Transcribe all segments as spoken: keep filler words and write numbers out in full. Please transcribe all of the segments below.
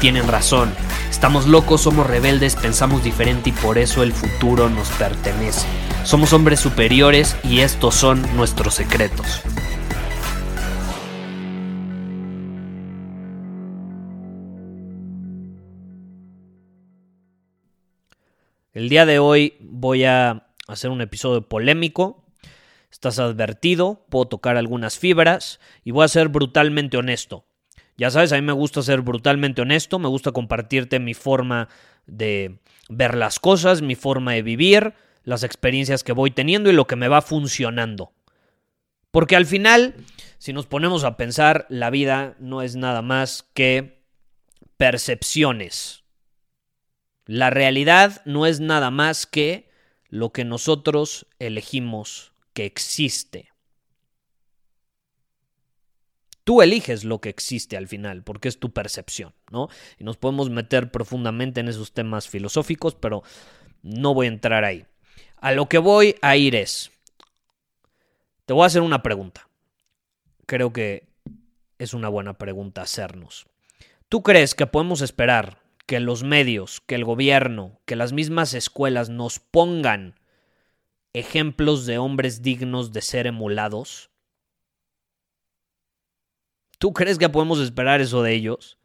tienen razón. Estamos locos, somos rebeldes, pensamos diferente y por eso el futuro nos pertenece. Somos hombres superiores y estos son nuestros secretos. El día de hoy voy a hacer un episodio polémico, estás advertido, puedo tocar algunas fibras y voy a ser brutalmente honesto. Ya sabes, a mí me gusta ser brutalmente honesto, me gusta compartirte mi forma de ver las cosas, mi forma de vivir, las experiencias que voy teniendo y lo que me va funcionando. Porque al final, si nos ponemos a pensar, la vida no es nada más que percepciones. La realidad no es nada más que lo que nosotros elegimos que existe. Tú eliges lo que existe al final, porque es tu percepción, ¿no? Y nos podemos meter profundamente en esos temas filosóficos, pero no voy a entrar ahí. A lo que voy a ir es, te voy a hacer una pregunta. Creo que es una buena pregunta hacernos. ¿Tú crees que podemos esperar que los medios, que el gobierno, que las mismas escuelas nos pongan ejemplos de hombres dignos de ser emulados? ¿Tú crees que podemos esperar eso de ellos?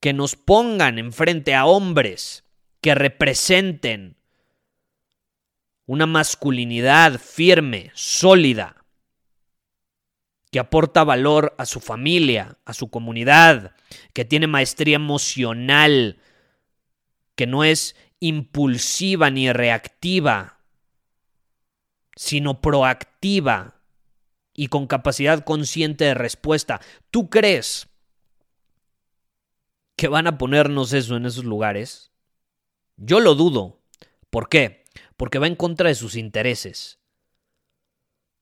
Que nos pongan enfrente a hombres que representen una masculinidad firme, sólida, que aporta valor a su familia, a su comunidad, que tiene maestría emocional, que no es impulsiva ni reactiva, sino proactiva y con capacidad consciente de respuesta. ¿Tú crees que van a ponernos eso en esos lugares? Yo lo dudo. ¿Por qué? Porque va en contra de sus intereses.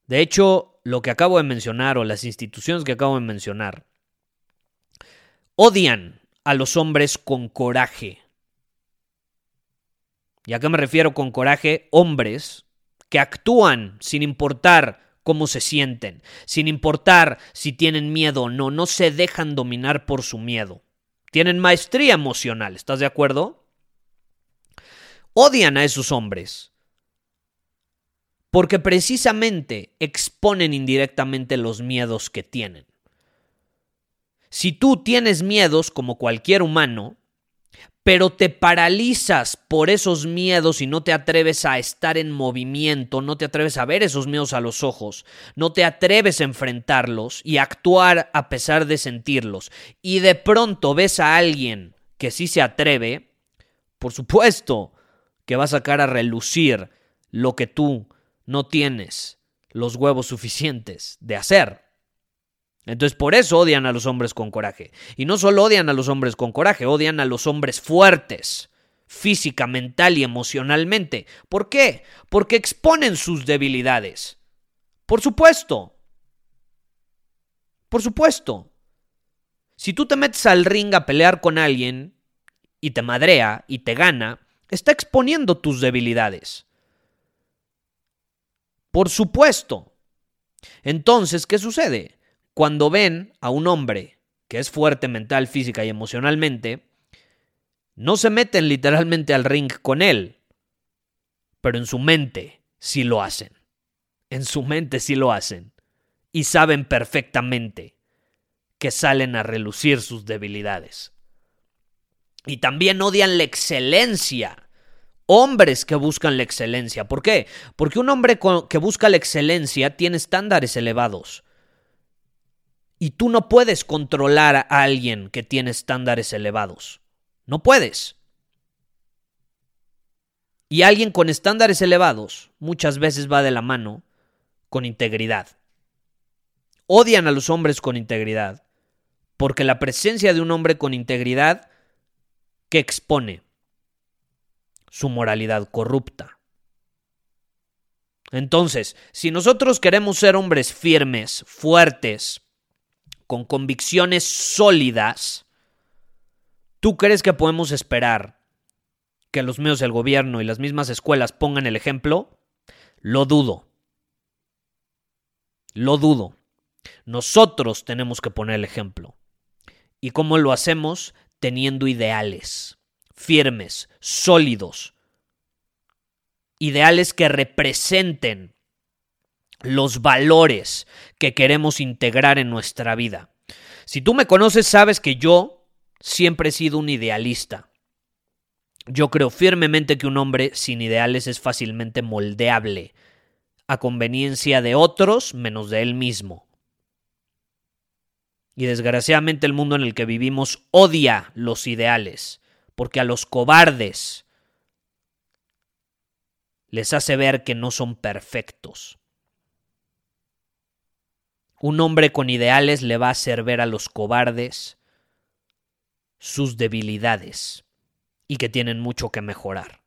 De hecho, lo que acabo de mencionar o las instituciones que acabo de mencionar odian a los hombres con coraje. ¿Y a qué me refiero con coraje? Hombres que actúan sin importar cómo se sienten, sin importar si tienen miedo o no, no se dejan dominar por su miedo. Tienen maestría emocional, ¿estás de acuerdo? Odian a esos hombres. Porque precisamente exponen indirectamente los miedos que tienen. Si tú tienes miedos como cualquier humano, pero te paralizas por esos miedos y no te atreves a estar en movimiento, no te atreves a ver esos miedos a los ojos, no te atreves a enfrentarlos y a actuar a pesar de sentirlos, y de pronto ves a alguien que sí se atreve, por supuesto que va a sacar a relucir lo que tú no tienes los huevos suficientes de hacer. Entonces por eso odian a los hombres con coraje. Y no solo odian a los hombres con coraje, odian a los hombres fuertes, física, mental y emocionalmente. ¿Por qué? Porque exponen sus debilidades. Por supuesto. Por supuesto. Si tú te metes al ring a pelear con alguien y te madrea y te gana, está exponiendo tus debilidades. Por supuesto. Entonces, ¿qué sucede? Cuando ven a un hombre que es fuerte mental, física y emocionalmente, no se meten literalmente al ring con él, pero en su mente sí lo hacen. En su mente sí lo hacen. Y saben perfectamente que salen a relucir sus debilidades. Y también odian la excelencia. Hombres que buscan la excelencia. ¿Por qué? Porque un hombre que busca la excelencia tiene estándares elevados. Y tú no puedes controlar a alguien que tiene estándares elevados. No puedes. Y alguien con estándares elevados muchas veces va de la mano con integridad. Odian a los hombres con integridad, porque la presencia de un hombre con integridad que expone su moralidad corrupta. Entonces, si nosotros queremos ser hombres firmes, fuertes, con convicciones sólidas, ¿tú crees que podemos esperar que los medios del gobierno y las mismas escuelas pongan el ejemplo? Lo dudo. Lo dudo. Nosotros tenemos que poner el ejemplo. ¿Y cómo lo hacemos? Teniendo ideales firmes, sólidos. Ideales que representen los valores que queremos integrar en nuestra vida. Si tú me conoces, sabes que yo siempre he sido un idealista. Yo creo firmemente que un hombre sin ideales es fácilmente moldeable a conveniencia de otros menos de él mismo. Y desgraciadamente el mundo en el que vivimos odia los ideales, porque a los cobardes les hace ver que no son perfectos. Un hombre con ideales le va a hacer ver a los cobardes sus debilidades y que tienen mucho que mejorar.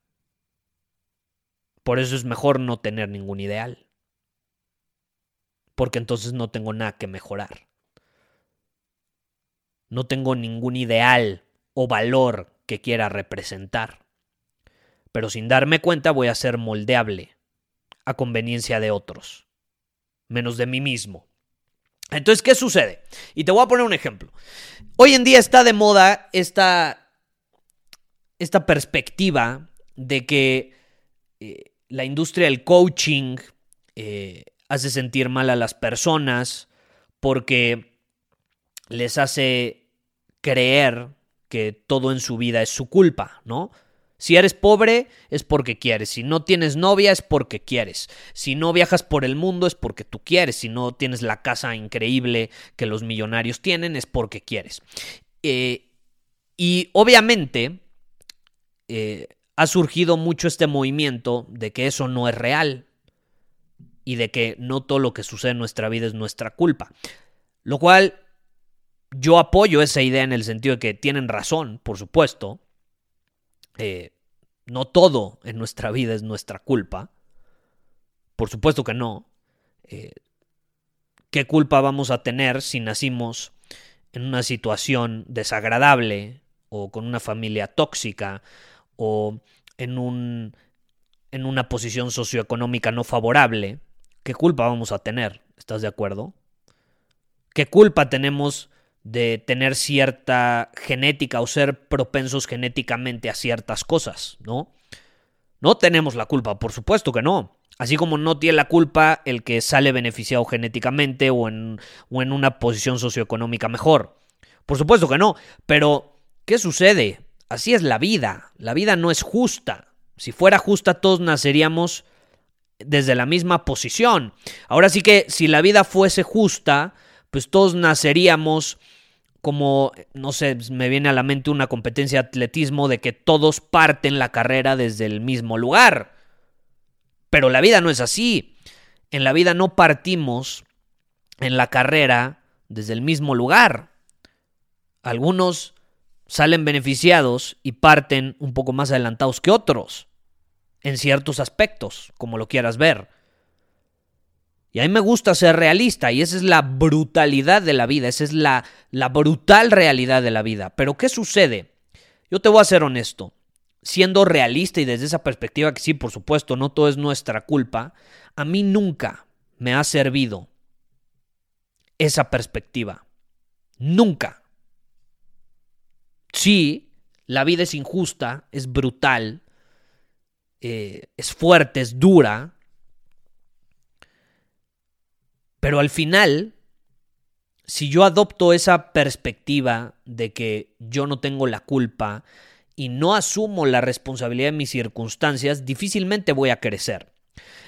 Por eso es mejor no tener ningún ideal, porque entonces no tengo nada que mejorar. No tengo ningún ideal o valor que quiera representar, pero sin darme cuenta voy a ser moldeable a conveniencia de otros, menos de mí mismo. Entonces, ¿qué sucede? Y te voy a poner un ejemplo. Hoy en día está de moda esta, esta perspectiva de que eh, la industria del coaching eh, hace sentir mal a las personas porque les hace creer que todo en su vida es su culpa, ¿no? Si eres pobre es porque quieres, si no tienes novia es porque quieres, si no viajas por el mundo es porque tú quieres, si no tienes la casa increíble que los millonarios tienen es porque quieres. Eh, y obviamente eh, ha surgido mucho este movimiento de que eso no es real y de que no todo lo que sucede en nuestra vida es nuestra culpa, lo cual yo apoyo esa idea en el sentido de que tienen razón, por supuesto. Eh, no todo en nuestra vida es nuestra culpa. Por supuesto que no. Eh, ¿Qué culpa vamos a tener si nacimos en una situación desagradable o con una familia tóxica o en un, en una posición socioeconómica no favorable? ¿Qué culpa vamos a tener? ¿Estás de acuerdo? ¿Qué culpa tenemos de tener cierta genética o ser propensos genéticamente a ciertas cosas, ¿no? No tenemos la culpa, por supuesto que no. Así como no tiene la culpa el que sale beneficiado genéticamente o en, o en una posición socioeconómica mejor. Por supuesto que no. Pero, ¿qué sucede? Así es la vida. La vida no es justa. Si fuera justa, todos naceríamos desde la misma posición. Ahora sí que, si la vida fuese justa, pues todos naceríamos como, no sé, me viene a la mente una competencia de atletismo de que todos parten la carrera desde el mismo lugar. Pero la vida no es así. En la vida no partimos en la carrera desde el mismo lugar. Algunos salen beneficiados y parten un poco más adelantados que otros, en ciertos aspectos, como lo quieras ver. Y a mí me gusta ser realista y esa es la brutalidad de la vida, esa es la, la brutal realidad de la vida. Pero ¿qué sucede? Yo te voy a ser honesto, siendo realista y desde esa perspectiva que sí, por supuesto, no todo es nuestra culpa, a mí nunca me ha servido esa perspectiva. Nunca. Sí, la vida es injusta, es brutal, eh, es fuerte, es dura. Pero al final, si yo adopto esa perspectiva de que yo no tengo la culpa y no asumo la responsabilidad de mis circunstancias, difícilmente voy a crecer.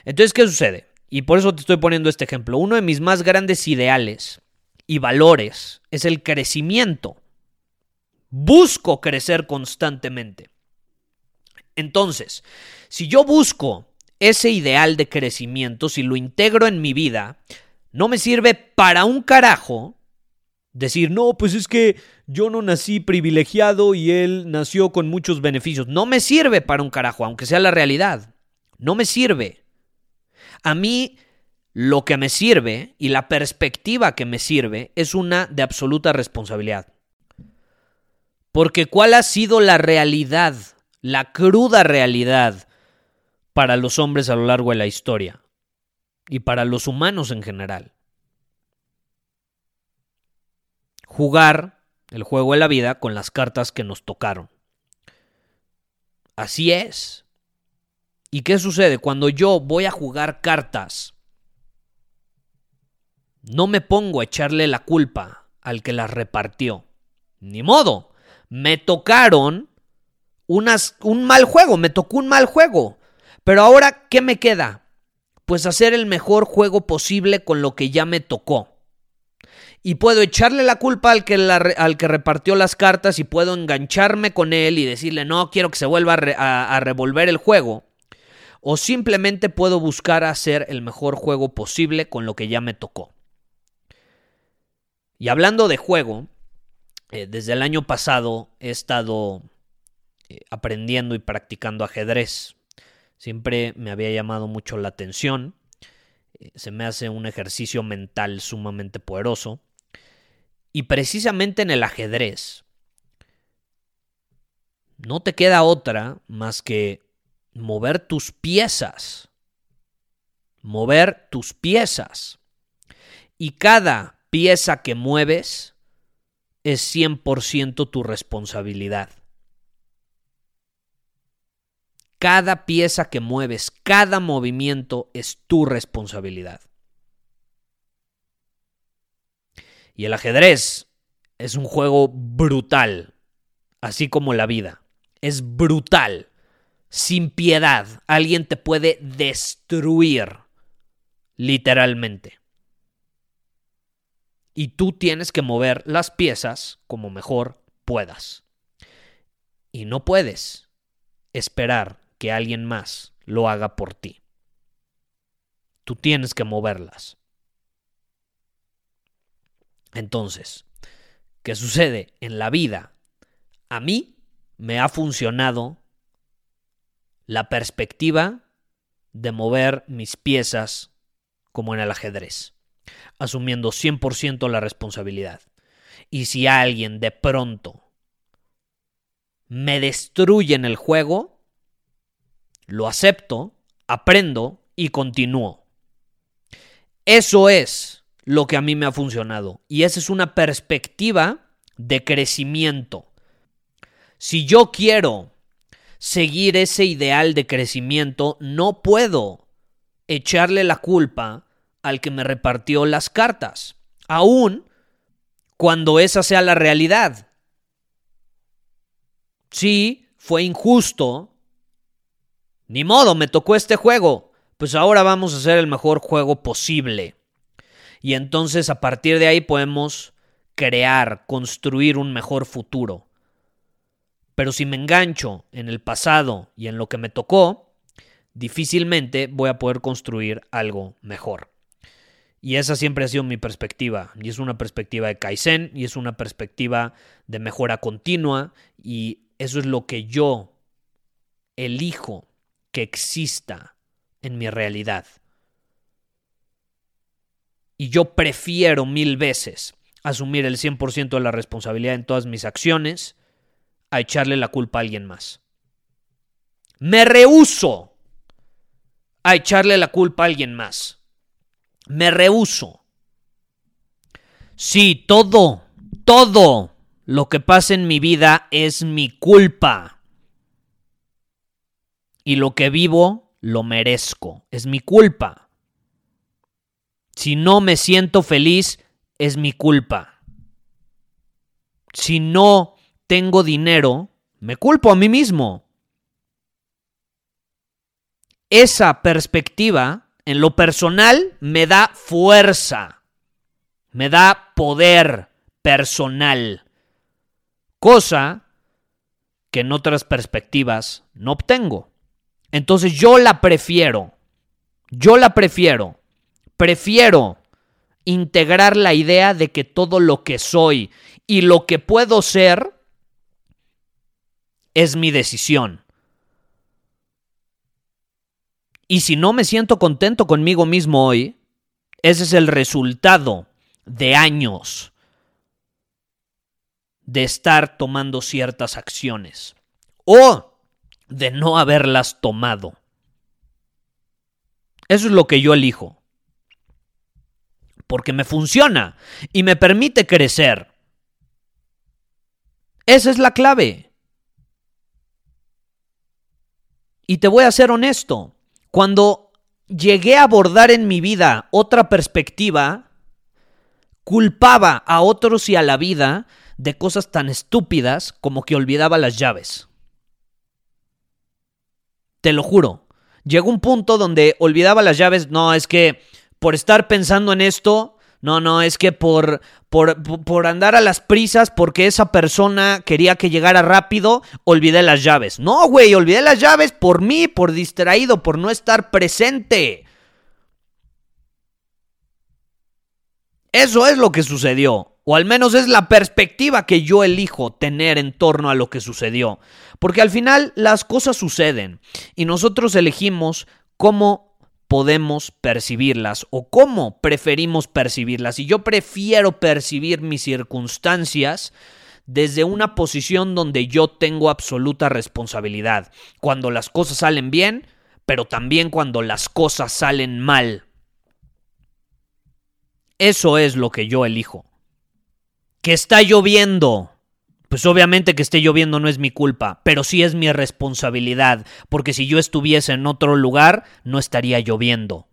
Entonces, ¿qué sucede? Y por eso te estoy poniendo este ejemplo. Uno de mis más grandes ideales y valores es el crecimiento. busco crecer constantemente. Entonces, si yo busco ese ideal de crecimiento, si lo integro en mi vida, no me sirve para un carajo decir, no, pues es que yo no nací privilegiado y él nació con muchos beneficios. No me sirve para un carajo, aunque sea la realidad. No me sirve. A mí lo que me sirve y la perspectiva que me sirve es una de absoluta responsabilidad. Porque ¿cuál ha sido la realidad, la cruda realidad para los hombres a lo largo de la historia y para los humanos en general? Jugar el juego de la vida con las cartas que nos tocaron. Así es. ¿Y qué sucede? Cuando yo voy a jugar cartas, no me pongo a echarle la culpa al que las repartió. Ni modo. Me tocaron unas, un mal juego, me tocó un mal juego. Pero ahora, ¿qué me queda? Pues hacer el mejor juego posible con lo que ya me tocó. Y puedo echarle la culpa al que, la, al que repartió las cartas y puedo engancharme con él y decirle no, quiero que se vuelva a, re, a, a revolver el juego. O simplemente puedo buscar hacer el mejor juego posible con lo que ya me tocó. Y hablando de juego, eh, desde el año pasado he estado eh, aprendiendo y practicando ajedrez. Siempre me había llamado mucho la atención. Eh, se me hace un ejercicio mental sumamente poderoso. Y precisamente en el ajedrez no te queda otra más que mover tus piezas. Mover tus piezas. Y cada pieza que mueves es cien por ciento tu responsabilidad. Cada pieza que mueves, cada movimiento es tu responsabilidad. Y el ajedrez es un juego brutal, así como la vida. Es brutal, sin piedad. Alguien te puede destruir, literalmente. Y tú tienes que mover las piezas como mejor puedas. Y no puedes esperar que alguien más lo haga por ti. Tú tienes que moverlas. Entonces, ¿qué sucede en la vida? A mí me ha funcionado la perspectiva de mover mis piezas como en el ajedrez, asumiendo cien por ciento la responsabilidad. Y si alguien de pronto me destruye en el juego, lo acepto, aprendo y continúo. Eso es lo que a mí me ha funcionado. Y esa es una perspectiva de crecimiento. Si yo quiero seguir ese ideal de crecimiento, no puedo echarle la culpa al que me repartió las cartas, aún cuando esa sea la realidad. Sí, fue injusto. Ni modo, me tocó este juego. Pues ahora vamos a hacer el mejor juego posible. Y entonces a partir de ahí podemos crear, construir un mejor futuro. Pero si me engancho en el pasado y en lo que me tocó, difícilmente voy a poder construir algo mejor. Y esa siempre ha sido mi perspectiva. Y es una perspectiva de Kaizen, y es una perspectiva de mejora continua. Y eso es lo que yo elijo que exista en mi realidad. Y yo prefiero mil veces asumir el cien por ciento de la responsabilidad en todas mis acciones a echarle la culpa a alguien más. Me rehúso a echarle la culpa a alguien más. Me rehúso. Sí, todo, todo lo que pasa en mi vida es mi culpa. Y lo que vivo lo merezco. Es mi culpa. Si no me siento feliz, es mi culpa. Si no tengo dinero, me culpo a mí mismo. Esa perspectiva, en lo personal, me da fuerza, me da poder personal. cosa que en otras perspectivas no obtengo. Entonces yo la prefiero, yo la prefiero, prefiero integrar la idea de que todo lo que soy y lo que puedo ser es mi decisión. Y si no me siento contento conmigo mismo hoy, ese es el resultado de años de estar tomando ciertas acciones o de no haberlas tomado. Eso es lo que yo elijo. Porque me funciona y me permite crecer. Esa es la clave. Y te voy a ser honesto. Cuando llegué a abordar en mi vida otra perspectiva, culpaba a otros y a la vida de cosas tan estúpidas como que olvidaba las llaves. Te lo juro. Llegó un punto donde olvidaba las llaves. No, es que por estar pensando en esto, no, no, es que por, por, por andar a las prisas porque esa persona quería que llegara rápido, olvidé las llaves. No, güey, olvidé las llaves por mí, por distraído, por no estar presente. Eso es lo que sucedió. O al menos es la perspectiva que yo elijo tener en torno a lo que sucedió. Porque al final las cosas suceden y nosotros elegimos cómo podemos percibirlas o cómo preferimos percibirlas. Y yo prefiero percibir mis circunstancias desde una posición donde yo tengo absoluta responsabilidad. Cuando las cosas salen bien, pero también cuando las cosas salen mal. Eso es lo que yo elijo. Que está lloviendo, pues obviamente que esté lloviendo no es mi culpa, pero sí es mi responsabilidad, porque si yo estuviese en otro lugar, no estaría lloviendo.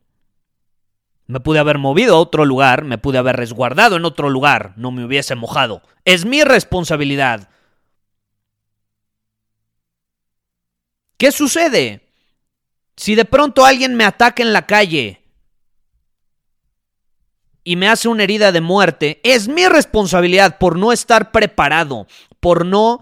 Me pude haber movido a otro lugar, me pude haber resguardado en otro lugar, no me hubiese mojado. Es mi responsabilidad. ¿Qué sucede si de pronto alguien me ataca en la calle y me hace una herida de muerte? Es mi responsabilidad por no estar preparado, por no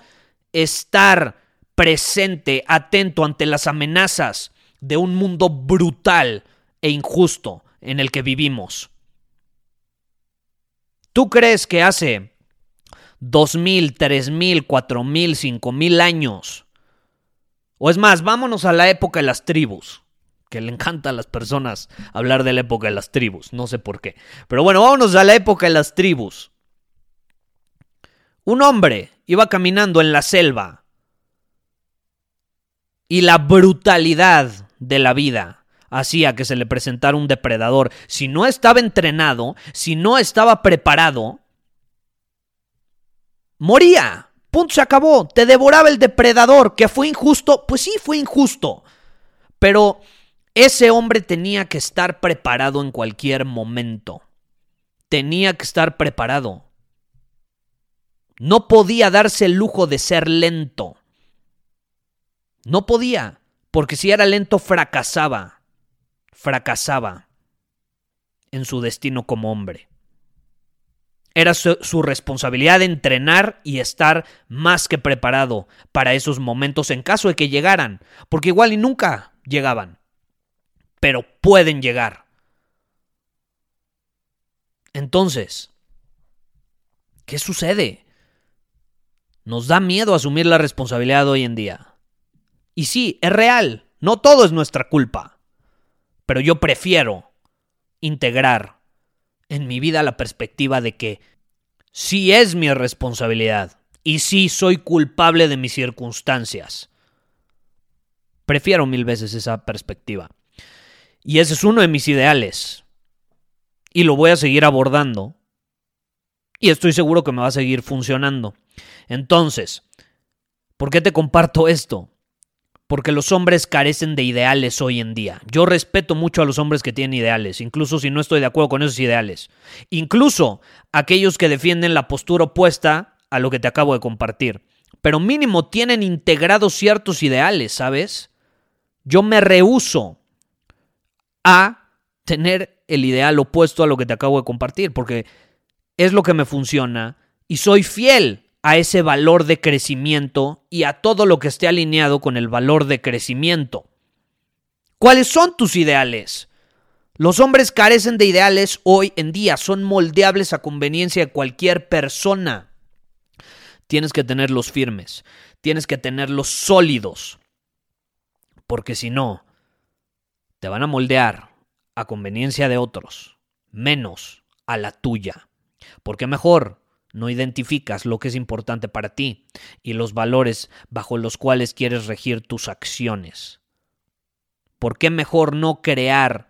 estar presente, atento ante las amenazas de un mundo brutal e injusto en el que vivimos. ¿Tú crees que hace dos mil, tres mil, cuatro mil, cinco mil años? O es más, vámonos a la época de las tribus, que le encanta a las personas hablar de la época de las tribus, no sé por qué. Pero bueno, vámonos a la época de las tribus. Un hombre iba caminando en la selva y la brutalidad de la vida hacía que se le presentara un depredador. Si no estaba entrenado, si no estaba preparado, moría. Punto, se acabó. Te devoraba el depredador, que fue injusto. Pues sí, fue injusto. Pero ese hombre tenía que estar preparado en cualquier momento. Tenía que estar preparado. No podía darse el lujo de ser lento. No podía, porque si era lento fracasaba. Fracasaba en su destino como hombre. Era su, su responsabilidad entrenar y estar más que preparado para esos momentos en caso de que llegaran, porque igual y nunca llegaban. Pero pueden llegar. Entonces, ¿qué sucede? Nos da miedo asumir la responsabilidad hoy en día. Y sí, es real. No todo es nuestra culpa. Pero yo prefiero integrar en mi vida la perspectiva de que sí es mi responsabilidad y sí soy culpable de mis circunstancias. Prefiero mil veces esa perspectiva. Y ese es uno de mis ideales. Y lo voy a seguir abordando. Y estoy seguro que me va a seguir funcionando. Entonces, ¿por qué te comparto esto? Porque los hombres carecen de ideales hoy en día. Yo respeto mucho a los hombres que tienen ideales, incluso si no estoy de acuerdo con esos ideales. Incluso aquellos que defienden la postura opuesta a lo que te acabo de compartir. Pero mínimo tienen integrados ciertos ideales, ¿sabes? Yo me rehúso a tener el ideal opuesto a lo que te acabo de compartir, porque es lo que me funciona y soy fiel a ese valor de crecimiento y a todo lo que esté alineado con el valor de crecimiento. ¿Cuáles son tus ideales? Los hombres carecen de ideales hoy en día, son moldeables a conveniencia de cualquier persona. Tienes que tenerlos firmes, tienes que tenerlos sólidos, porque si no, te van a moldear a conveniencia de otros, menos a la tuya, porque mejor no identificas lo que es importante para ti y los valores bajo los cuales quieres regir tus acciones. ¿Por qué mejor no crear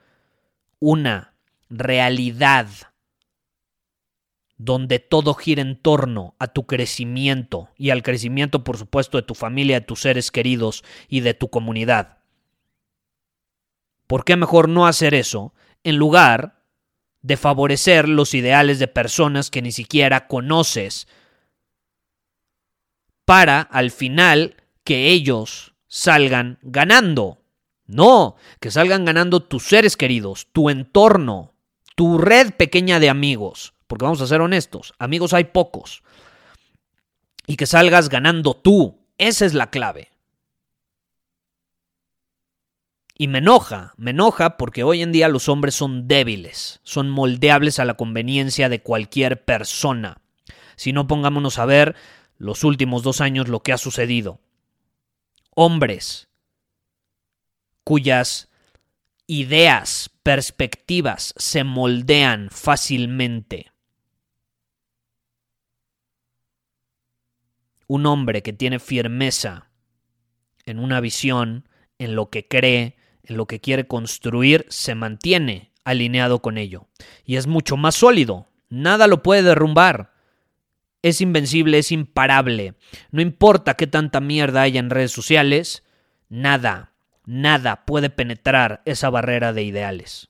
una realidad donde todo gira en torno a tu crecimiento y al crecimiento, por supuesto, de tu familia, de tus seres queridos y de tu comunidad? ¿Por qué mejor no hacer eso en lugar de favorecer los ideales de personas que ni siquiera conoces para, al final, que ellos salgan ganando? No, que salgan ganando tus seres queridos, tu entorno, tu red pequeña de amigos, porque vamos a ser honestos, amigos hay pocos, y que salgas ganando tú, esa es la clave. Y me enoja, me enoja porque hoy en día los hombres son débiles, son moldeables a la conveniencia de cualquier persona. Si no, pongámonos a ver los últimos dos años lo que ha sucedido. Hombres cuyas ideas, perspectivas se moldean fácilmente. Un hombre que tiene firmeza en una visión, en lo que cree, en lo que quiere construir, se mantiene alineado con ello. Y es mucho más sólido. Nada lo puede derrumbar. Es invencible, es imparable. No importa qué tanta mierda haya en redes sociales, nada, nada puede penetrar esa barrera de ideales.